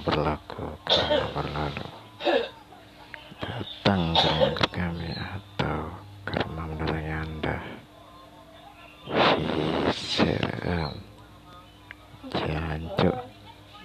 berlaku karena berlalu.